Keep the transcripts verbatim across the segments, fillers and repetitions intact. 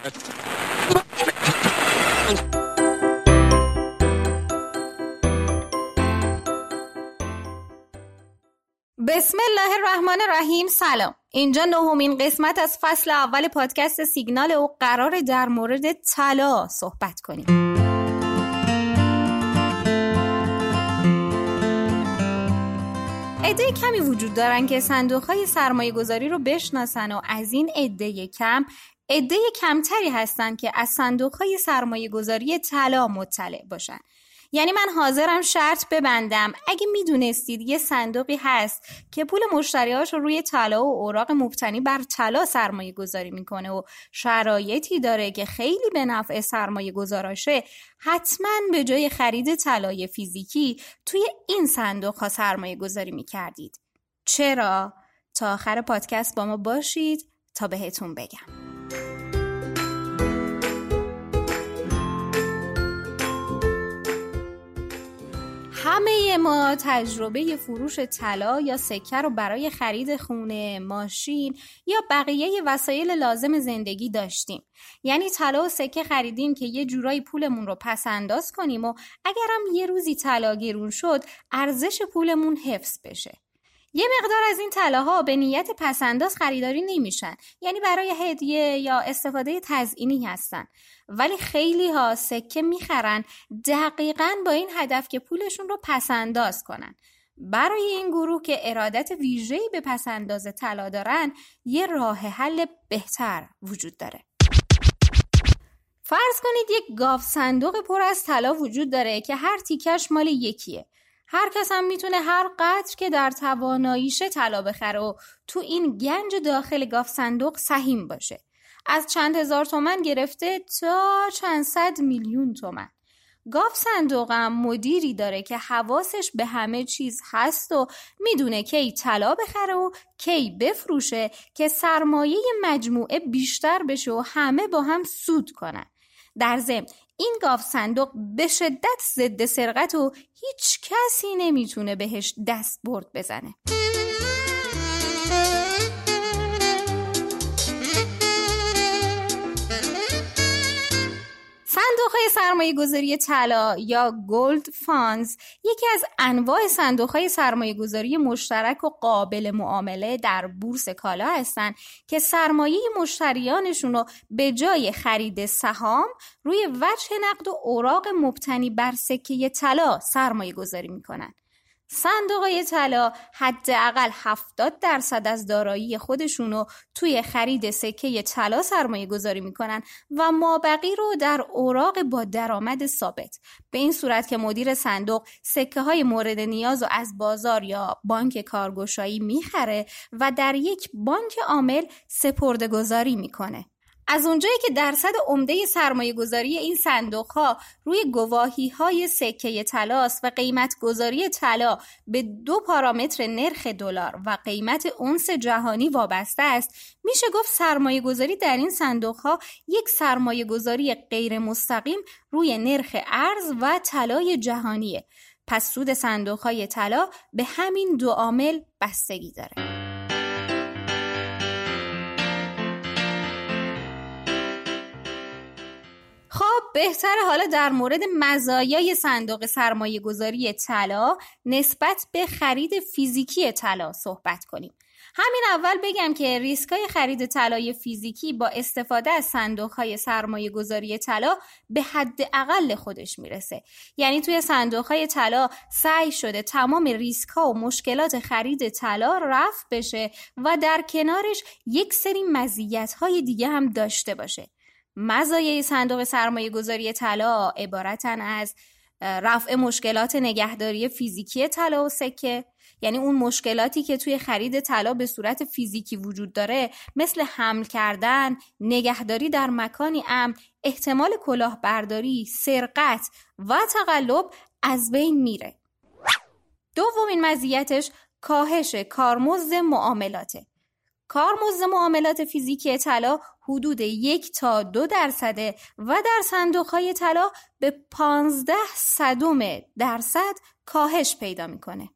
بسم الله الرحمن الرحیم. سلام، اینجا نهمین قسمت از فصل اول پادکست سیگنال و قراره در مورد طلا صحبت کنیم. عده کمی وجود دارن که صندوق‌های سرمایه‌گذاری رو بشناسن و از این عده کم، عده کمتری هستن که از صندوق‌های سرمایه‌گذاری طلا مطلع باشن. یعنی من حاضرم شرط ببندم اگه میدونستید یه صندوقی هست که پول مشتریاش رو روی طلا و اوراق مبتنی بر طلا سرمایه گذاری میکنه و شرایطی داره که خیلی به نفع سرمایه گذاراشه، حتما به جای خرید طلای فیزیکی توی این صندوق ها سرمایه گذاری میکردید. چرا؟ تا آخر پادکست با ما باشید تا بهتون بگم. همه ما تجربه فروش طلا یا سکه رو برای خرید خونه، ماشین یا بقیه وسایل لازم زندگی داشتیم. یعنی طلا و سکه خریدیم که یه جورایی پولمون رو پس انداز کنیم و اگرم یه روزی طلا گرون شد، ارزش پولمون حفظ بشه. یه مقدار از این طلاها به نیت پس انداز خریداری نمیشن، یعنی برای هدیه یا استفاده تزیینی هستن، ولی خیلی ها سکه میخرن دقیقاً با این هدف که پولشون رو پس انداز کنن. برای این گروه که ارادت ویژه‌ای به پس انداز طلا دارن، یه راه حل بهتر وجود داره. فرض کنید یک گاو صندوق پر از طلا وجود داره که هر تیکش مال یکیه. هر کس هم میتونه هر قدر که در تواناییشه طلا بخره و تو این گنج داخل گاف صندوق سهیم باشه. از چند هزار تومن گرفته تا چند صد میلیون تومن. گاف صندوق هم مدیری داره که حواسش به همه چیز هست و میدونه کی طلا بخره و کی بفروشه که سرمایه مجموعه بیشتر بشه و همه با هم سود کنن. در ضمن این گاف صندوق به شدت ضد سرقت و هیچ کسی نمیتونه بهش دست برد بزنه. صندوق‌های سرمایه‌گذاری طلا یا گولد فاندز یکی از انواع صندوق‌های سرمایه‌گذاری مشترک و قابل معامله در بورس کالا هستند که سرمایه مشتریانشون رو به جای خرید سهام روی وجه نقد و اوراق مبتنی بر سکه طلا سرمایه‌گذاری می‌کنند. صندوق‌های طلا حداقل هفتاد درصد از دارایی خودشونو توی خرید سکه طلا سرمایه گذاری میکنن و مابقی رو در اوراق با درآمد ثابت، به این صورت که مدیر صندوق سکه های مورد نیاز رو از بازار یا بانک کارگشایی میخره و در یک بانک عامل سپرده گذاری میکنه. از اونجایی که درصد عمده سرمایه گذاری این صندوق ها روی گواهی های سکه طلاست و قیمت گذاری طلا به دو پارامتر نرخ دلار و قیمت اونس جهانی وابسته است، میشه گفت سرمایه گذاری در این صندوق ها یک سرمایه گذاری غیر مستقیم روی نرخ ارز و طلای جهانیه. پس سود صندوق های طلا به همین دو عامل بستگی داره. خب بهتره حالا در مورد مزایای صندوق سرمایه گذاری طلا نسبت به خرید فیزیکی طلا صحبت کنیم. همین اول بگم که ریسکای خرید طلای فیزیکی با استفاده از صندوق‌های سرمایه‌گذاری طلا به حد اقل خودش میرسه. یعنی توی صندوق‌های طلا سعی شده تمام ریسک‌ها و مشکلات خرید طلا رفع بشه و در کنارش یک سری مزیت‌های دیگه هم داشته باشه. مزایای صندوق سرمایه گذاری طلا عبارتن از رفع مشکلات نگهداری فیزیکی طلا و سکه، یعنی اون مشکلاتی که توی خرید طلا به صورت فیزیکی وجود داره، مثل حمل کردن، نگهداری در مکانی امن، احتمال کلاهبرداری، سرقت و تقلب از بین میره. دومین مزیتش کاهش کارمزد معاملاته. کارمزد معاملات فیزیکی طلا حدود یک تا دو درصده و در صندوق‌های طلا به پانزده صدم درصد کاهش پیدا میکنه.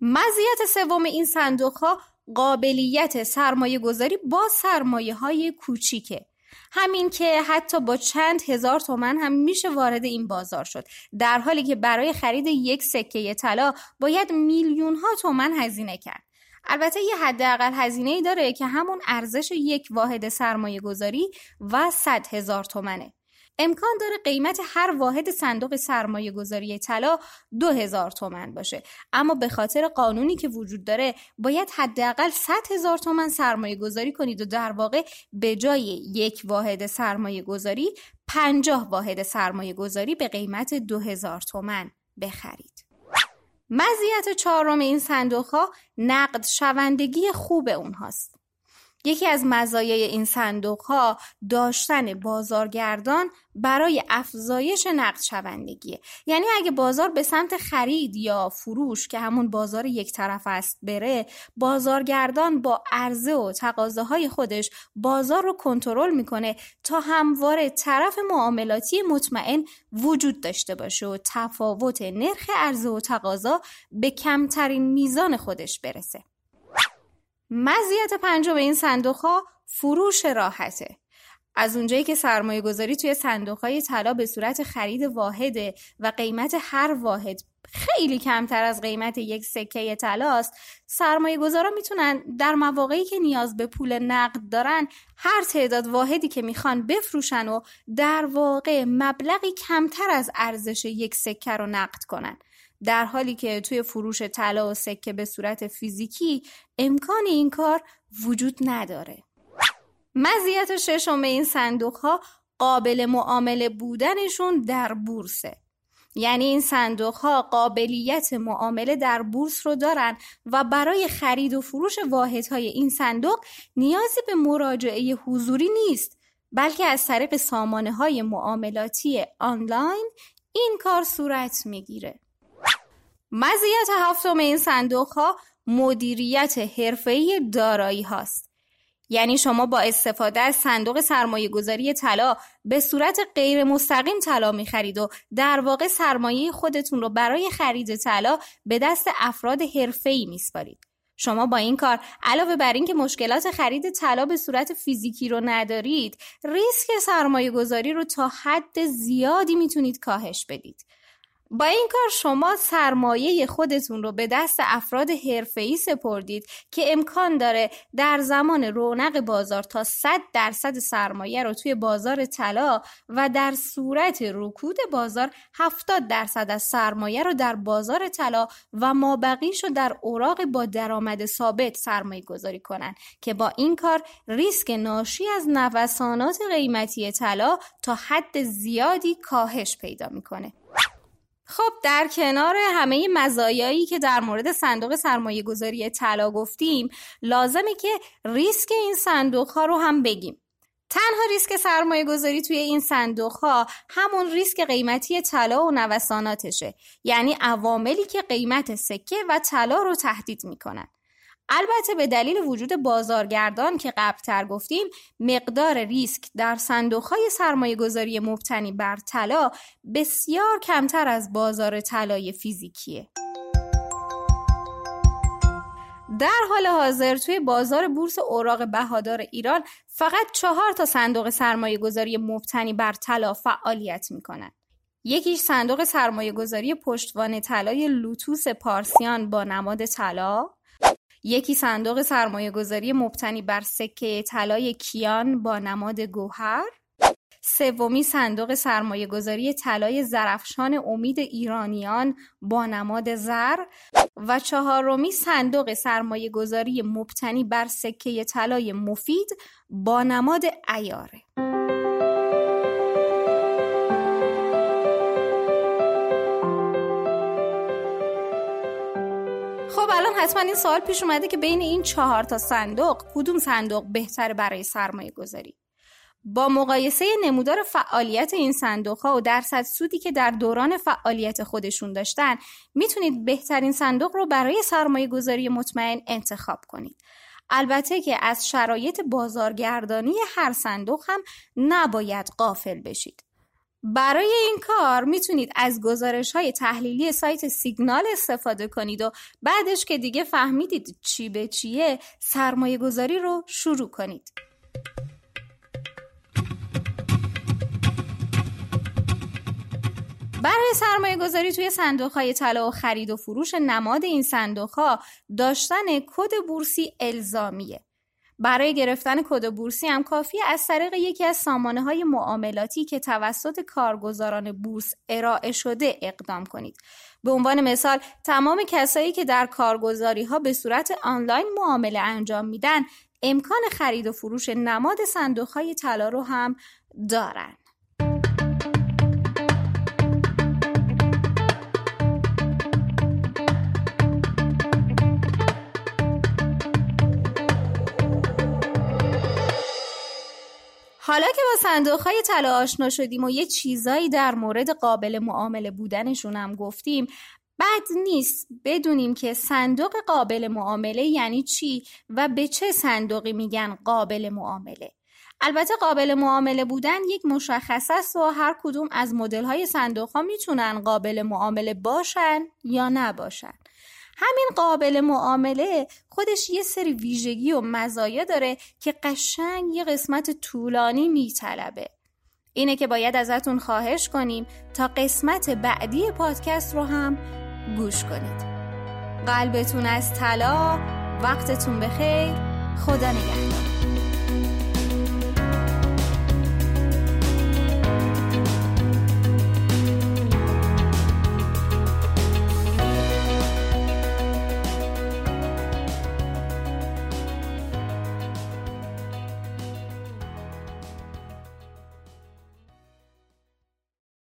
مزیت سوم این صندوق‌ها قابلیت سرمایه گذاری با سرمایه های کوچیکه. همین که حتی با چند هزار تومن هم میشه وارد این بازار شد، در حالی که برای خرید یک سکه طلا باید میلیون ها تومن هزینه کرد. البته یه حداقل هزینه‌ای داره که همون ارزش یک واحد سرمایه گذاری و صد هزار تومنه. امکان داره قیمت هر واحد صندوق سرمایه گذاری طلا دو هزار تومن باشه، اما به خاطر قانونی که وجود داره باید حداقل صد هزار تومن سرمایه گذاری کنید و در واقع به جای یک واحد سرمایه گذاری پنجاه واحد سرمایه گذاری به قیمت دو هزار تومن بخرید. مزیت چهارم این صندوق‌ها نقد شوندگی خوب اونهاست. یکی از مزایای این صندوق‌ها داشتن بازارگردان برای افزایش نقد شوندگیه. یعنی اگه بازار به سمت خرید یا فروش که همون بازار یک طرف است بره، بازارگردان با عرضه و تقاضاهای خودش بازار رو کنترل میکنه تا همواره طرف معاملاتی مطمئن وجود داشته باشه و تفاوت نرخ عرضه و تقاضا به کمترین میزان خودش برسه. مزیت پنجم این صندوق‌ها فروش راحته. از اونجایی که سرمایه گذاری توی صندوق‌های طلا به صورت خرید واحده و قیمت هر واحد خیلی کمتر از قیمت یک سکه طلاست، سرمایه گذارا میتونن در مواقعی که نیاز به پول نقد دارن هر تعداد واحدی که میخوان بفروشن و در واقع مبلغی کمتر از ارزش یک سکه رو نقد کنن، در حالی که توی فروش طلا و سکه به صورت فیزیکی امکان این کار وجود نداره. مزیت ششم این صندوق‌ها قابل معامله بودنشون در بورسه. یعنی این صندوق‌ها قابلیت معامله در بورس رو دارن و برای خرید و فروش واحدهای این صندوق نیازی به مراجعه حضوری نیست، بلکه از طریق سامانه‌های معاملاتی آنلاین این کار صورت میگیره. مزیت هفتم این صندوق‌ها مدیریت حرفه‌ای دارایی هاست. یعنی شما با استفاده از صندوق سرمایه گذاری طلا به صورت غیر مستقیم طلا می خرید و در واقع سرمایه خودتون رو برای خرید طلا به دست افراد حرفه‌ای می سپارید. شما با این کار علاوه بر این که مشکلات خرید طلا به صورت فیزیکی رو ندارید، ریسک سرمایه گذاری رو تا حد زیادی می تونید کاهش بدید. با این کار شما سرمایه خودتون رو به دست افراد حرفه‌ای سپردید که امکان داره در زمان رونق بازار تا صد درصد سرمایه رو توی بازار طلا و در صورت رکود بازار هفتاد درصد از سرمایه رو در بازار طلا و مابقیش رو در اوراق با درآمد ثابت سرمایه گذاری کنن که با این کار ریسک ناشی از نوسانات قیمتی طلا تا حد زیادی کاهش پیدا میکنه. خب در کنار همه مزایایی که در مورد صندوق سرمایه گذاری طلا گفتیم، لازمه که ریسک این صندوق ها رو هم بگیم. تنها ریسک سرمایه گذاری توی این صندوق ها همون ریسک قیمتی طلا و نوساناتشه، یعنی عواملی که قیمت سکه و طلا رو تهدید میکنن. البته به دلیل وجود بازارگردان که قبلتر گفتیم، مقدار ریسک در صندوق‌های سرمایه‌گذاری مبتنی بر طلا بسیار کمتر از بازار طلای فیزیکیه. در حال حاضر توی بازار بورس اوراق بهادار ایران فقط چهار تا صندوق سرمایه‌گذاری مبتنی بر طلا فعالیت می‌کنند. یکیش صندوق سرمایه‌گذاری پشتوانه طلای لوتوس پارسیان با نماد طلا، یکی صندوق سرمایه گذاری مبتنی بر سکه طلای کیان با نماد گوهر، سومی صندوق سرمایه گذاری طلای زرافشان امید ایرانیان با نماد زر و چهارمی صندوق سرمایه گذاری مبتنی بر سکه طلای مفید با نماد عیاره. خب الان حتما این سوال پیش اومده که بین این چهار تا صندوق کدوم صندوق بهتره برای سرمایه گذاری؟ با مقایسه نمودار فعالیت این صندوق‌ها و درصد سودی که در دوران فعالیت خودشون داشتن، میتونید بهترین صندوق رو برای سرمایه گذاری مطمئن انتخاب کنید. البته که از شرایط بازارگردانی هر صندوق هم نباید غافل بشید. برای این کار میتونید از گزارش‌های تحلیلی سایت سیگنال استفاده کنید و بعدش که دیگه فهمیدید چی به چیه سرمایه گذاری رو شروع کنید. برای سرمایه گذاری توی صندوق‌های طلا و خرید و فروش نماد این صندوق‌ها داشتن کد بورسی الزامیه. برای گرفتن کد بورسی هم کافیه از طریق یکی از سامانه‌های معاملاتی که توسط کارگزاران بورس ارائه شده اقدام کنید. به عنوان مثال تمام کسایی که در کارگزاری‌ها به صورت آنلاین معامله انجام میدن امکان خرید و فروش نماد صندوق‌های طلا رو هم دارن. حالا که با صندوق‌های طلا آشنا شدیم و یه چیزایی در مورد قابل معامله بودنشون هم گفتیم، بد نیست بدونیم که صندوق قابل معامله یعنی چی و به چه صندوقی میگن قابل معامله. البته قابل معامله بودن یک مشخصه است و هر کدوم از مدل‌های صندوق‌ها میتونن قابل معامله باشن یا نباشن. همین قابل معامله خودش یه سری ویژگی و مزایا داره که قشنگ یه قسمت طولانی میطلبه. اینه که باید ازتون خواهش کنیم تا قسمت بعدی پادکست رو هم گوش کنید. قلبتون از طلا، وقتتون بخیر، خدا نگهدار.